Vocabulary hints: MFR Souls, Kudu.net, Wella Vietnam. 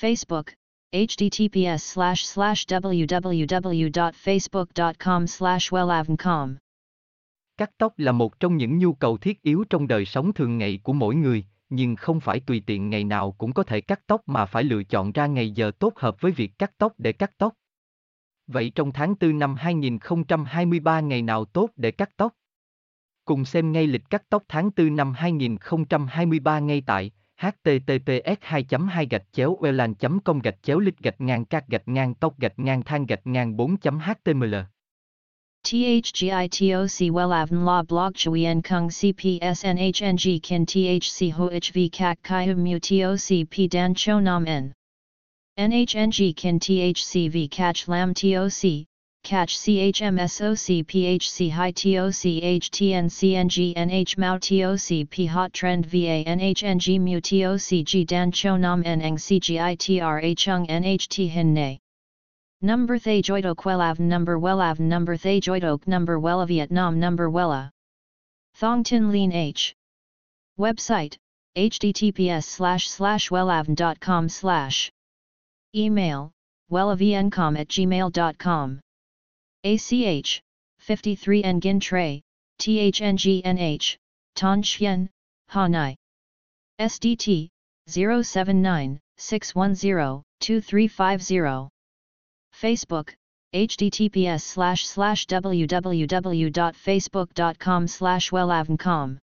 Facebook https://www.facebook.com/wellavncom Cắt tóc là một trong những nhu cầu thiết yếu trong đời sống thường ngày của mỗi người, nhưng không phải tùy tiện ngày nào cũng có thể cắt tóc mà phải lựa chọn ra ngày giờ tốt hợp với việc cắt tóc để cắt tóc. Vậy trong tháng 4 năm 2023 ngày nào tốt để cắt tóc? Cùng xem ngay lịch cắt tóc tháng 4 năm 2023 ngay tại https://welan.com/lit-ngang-cắt-ngang-tóc-than-4.html THGITOC WELAVN LA BLOG CHUI EN KUNG CPSNHNG KIN THC HOHV CAC CHI HUM MU TOC P DAN CHO NAM N NHNG KIN THC V CACH LAM TOC Catch CHMSOC PHC High TOC HTNCNG NH Mao TOC P Hot Trend VA NHNG Mu TOC G Dan Cho Nam Nang CGITRA Chung NHT Hin Nay Number Thay Joidok Wellavn Number Thay Joidok Number Wella Vietnam Number Wella Thong Tin Lean H Website https://wellavn.com/ Email wellavncom@gmail.com ACH 53 Nguyen Tray THNGNH Thanh Chien Hà Nội SDT 079-610-2350 Facebook https://www.facebook.com/wellavncom